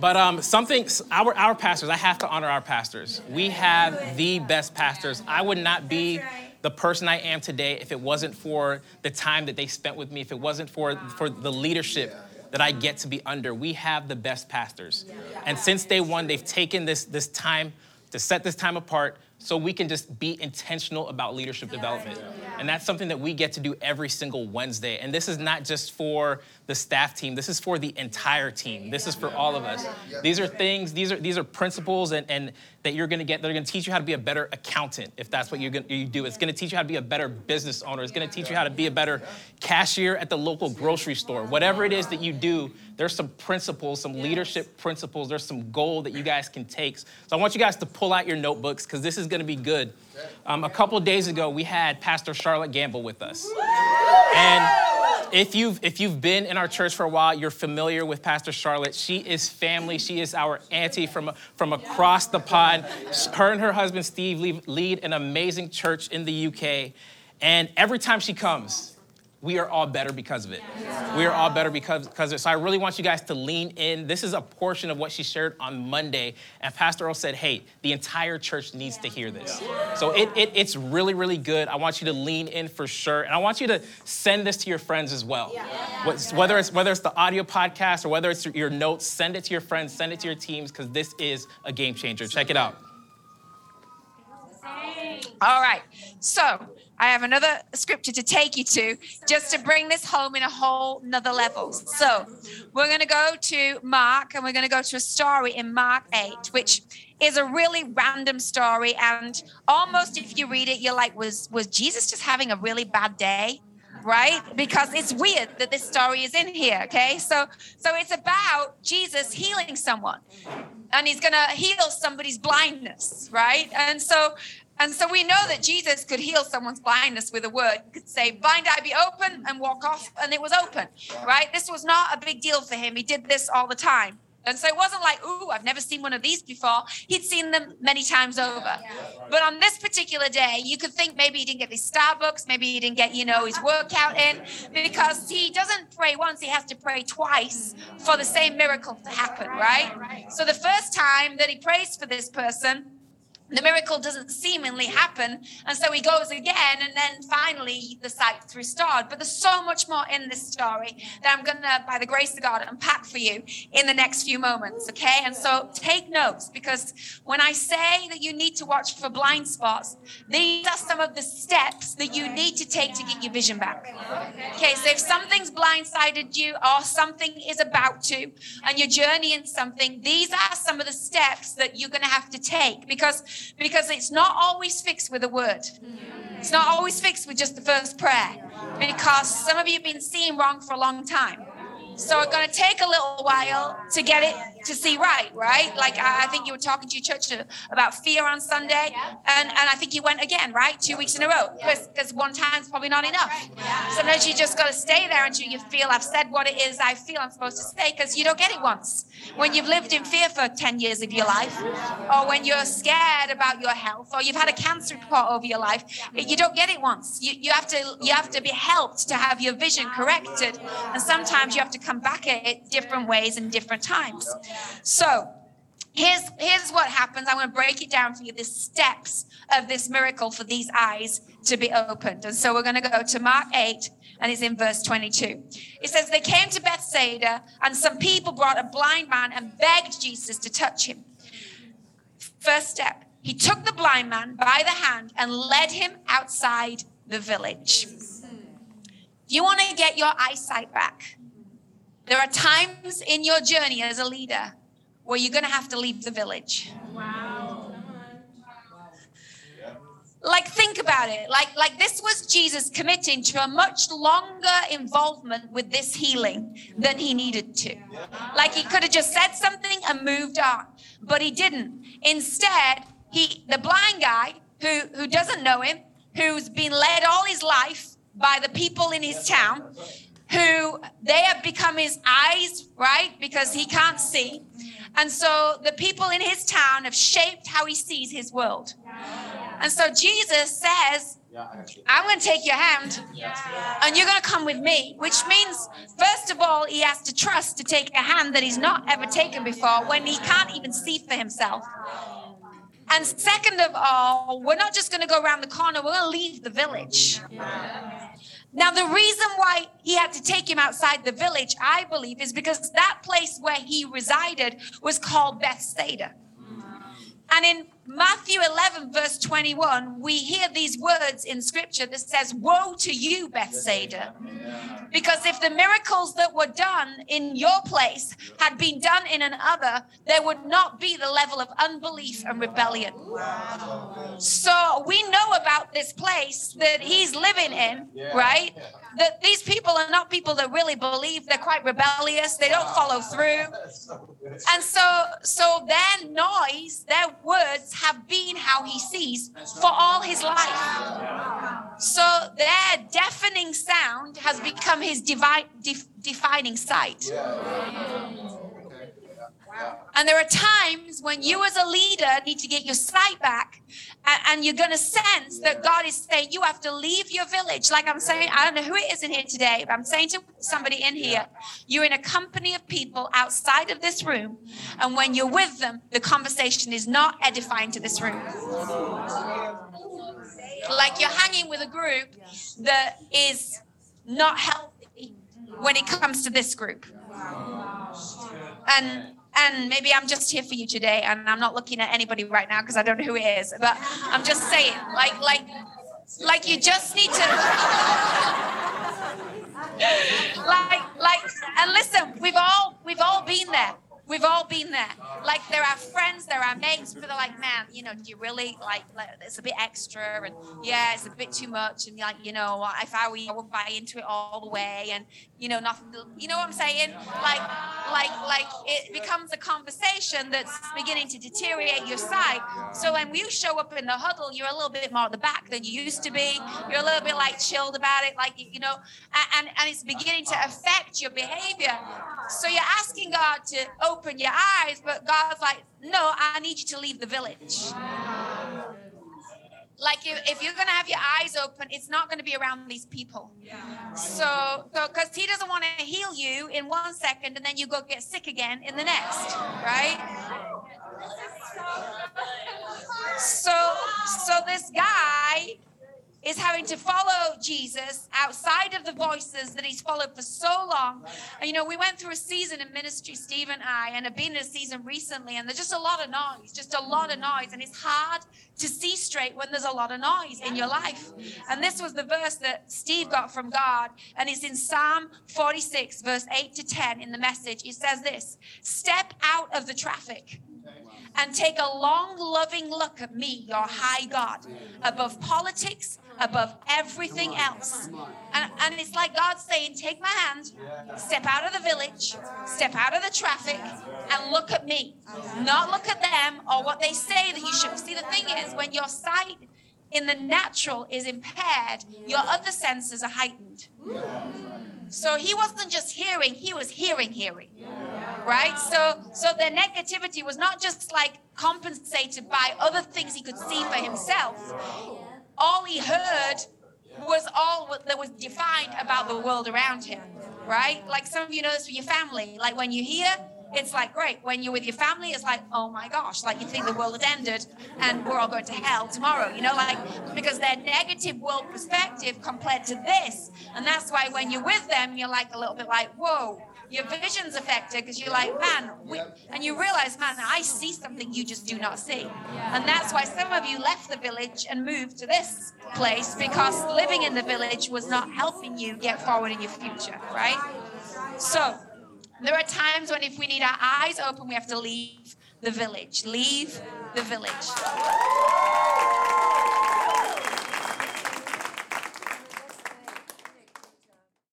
But our pastors, I have to honor our pastors. We have the best pastors. I would not be the person I am today if it wasn't for the time that they spent with me, if it wasn't for the leadership that I get to be under. We have the best pastors. And since day one, they've taken this time to set this time apart so we can just be intentional about leadership development. And that's something that we get to do every single Wednesday. And this is not just for the staff team. This is for the entire team. This is for all of us. These are things, these are principles and that you're gonna get, they're gonna teach you how to be a better accountant if that's what you do. It's gonna teach you how to be a better business owner. It's gonna teach you how to be a better cashier at the local grocery store. Whatever it is that you do, there's some principles, some leadership principles. There's some goal that you guys can take. So I want you guys to pull out your notebooks because this is gonna be good. A couple days ago, we had Pastor Charlotte Gamble with us. And if you've been in our church for a while, you're familiar with Pastor Charlotte. She is family. She is our auntie from across the pond. Her and her husband, Steve, lead an amazing church in the UK. And every time she comes, we are all better because of it. We are all better because of it. So I really want you guys to lean in. This is a portion of what she shared on Monday. And Pastor Earl said, hey, the entire church needs to hear this. So it's really, really good. I want you to lean in for sure. And I want you to send this to your friends as well. Whether it's the audio podcast or whether it's your notes, send it to your friends, send it to your teams, because this is a game changer. Check it out. All right. So I have another scripture to take you to just to bring this home in a whole nother level. So we're going to go to Mark, and we're going to go to a story in Mark 8, which is a really random story. And almost if you read it, you're like, was Jesus just having a really bad day? Right? Because it's weird that this story is in here. Okay. So it's about Jesus healing someone, and he's going to heal somebody's blindness. Right. And so we know that Jesus could heal someone's blindness with a word. He could say, blind eye be open, and walk off, and it was open, right? This was not a big deal for him. He did this all the time. And so it wasn't like, ooh, I've never seen one of these before. He'd seen them many times over. But on this particular day, you could think maybe he didn't get his Starbucks, maybe he didn't get, his workout in, because he doesn't pray once, he has to pray twice for the same miracle to happen, right? So the first time that he prays for this person, the miracle doesn't seemingly happen, and so he goes again, and then finally the sight's restored. But there's so much more in this story that I'm going to, by the grace of God, unpack for you in the next few moments, okay? And so take notes, because when I say that you need to watch for blind spots, these are some of the steps that you need to take to get your vision back. Okay, so if something's blindsided you or something is about to, and you're journeying something, these are some of the steps that you're going to have to take, because it's not always fixed with a word. It's not always fixed with just the first prayer, because some of you have been seeing wrong for a long time. So it's going to take a little while to get it to see right? Like I think you were talking to your church about fear on Sunday, and I think you went again, right? 2 weeks in a row, because one time's probably not enough. Sometimes you just got to stay there until you feel I've said what it is I feel I'm supposed to say, because you don't get it once. When you've lived in fear for 10 years of your life, or when you're scared about your health, or you've had a cancer report over your life, you don't get it once. You have to be helped to have your vision corrected, and sometimes you have to come back at it different ways and different times. So here's what happens. I'm going to break it down for you, the steps of this miracle for these eyes to be opened. And so we're going to go to Mark 8, and it's in verse 22. It says, they came to Bethsaida, and some people brought a blind man and begged Jesus to touch him. First step, he took the blind man by the hand and led him outside the village. You want to get your eyesight back. There are times in your journey as a leader where you're going to have to leave the village. Wow. Like, think about it. Like this was Jesus committing to a much longer involvement with this healing than he needed to. Like, he could have just said something and moved on, but he didn't. Instead, the blind guy who doesn't know him, who's been led all his life by the people in his town, who they have become his eyes, right? Because he can't see. And so the people in his town have shaped how he sees his world. And so Jesus says, I'm going to take your hand and you're going to come with me, which means, first of all, he has to trust to take a hand that he's not ever taken before when he can't even see for himself. And second of all, we're not just going to go around the corner, we're going to leave the village. Yeah. Now, the reason why he had to take him outside the village, I believe, is because that place where he resided was called Bethsaida. And in Matthew 11, verse 21, we hear these words in scripture that says, woe to you, Bethsaida, because if the miracles that were done in your place had been done in another, there would not be the level of unbelief and rebellion. Wow. So we know about this place that he's living in, right? That these people are not people that really believe. They're quite rebellious. They don't follow through. And so their noise, their words have been how he sees for all his life. So their deafening sound has become his defining sight. And there are times when you as a leader need to get your sight back, and you're going to sense that God is saying, you have to leave your village. Like I'm saying, I don't know who it is in here today, but I'm saying to somebody in here, you're in a company of people outside of this room, and when you're with them, the conversation is not edifying to this room. Like you're hanging with a group that is not healthy when it comes to this group. And maybe I'm just here for you today, and I'm not looking at anybody right now because I don't know who it is, but I'm just saying, like you just need to, and listen, we've all been there. We've all been there. Like, there are friends, there are mates, but they're like, man, do you really, it's a bit extra, and it's a bit too much, and if I were you, I would buy into it all the way, and, nothing, you know what I'm saying? Like it becomes a conversation that's beginning to deteriorate your sight, so when you show up in the huddle, you're a little bit more at the back than you used to be, you're a little bit, chilled about it, and it's beginning to affect your behavior, so you're asking God to open your eyes, but God's like, no, I need you to leave the village. Wow. Like if you're going to have your eyes open, it's not going to be around these people. Yeah. So because he doesn't want to heal you in 1 second and then you go get sick again in the next, right? So this guy is having to follow Jesus outside of the voices that he's followed for so long. And, we went through a season in ministry, Steve and I, and have been in a season recently, and there's just a lot of noise. And it's hard to see straight when there's a lot of noise in your life. And this was the verse that Steve got from God, and it's in Psalm 46, verse 8 to 10 in the Message. It says this, step out of the traffic and take a long, loving look at me, your high God, above politics, above everything else. And it's like God's saying, take my hand, step out of the village, step out of the traffic, and look at me. Not look at them or what they say that you should. See, the thing is, when your sight in the natural is impaired, your other senses are heightened. So he wasn't just hearing, he was hearing. Right? So the negativity was not just compensated by other things he could see for himself. All he heard was all that was defined about the world around him, right? Like some of you know this with your family. Like when you hear, it's great. When you're with your family, it's oh my gosh, you think the world has ended and we're all going to hell tomorrow, because their negative world perspective compared to this. And that's why when you're with them, you're a little bit whoa. Your vision's affected because you're and you realize, I see something you just do not see. And that's why some of you left the village and moved to this place, because living in the village was not helping you get forward in your future, right? So there are times when if we need our eyes open, we have to leave the village.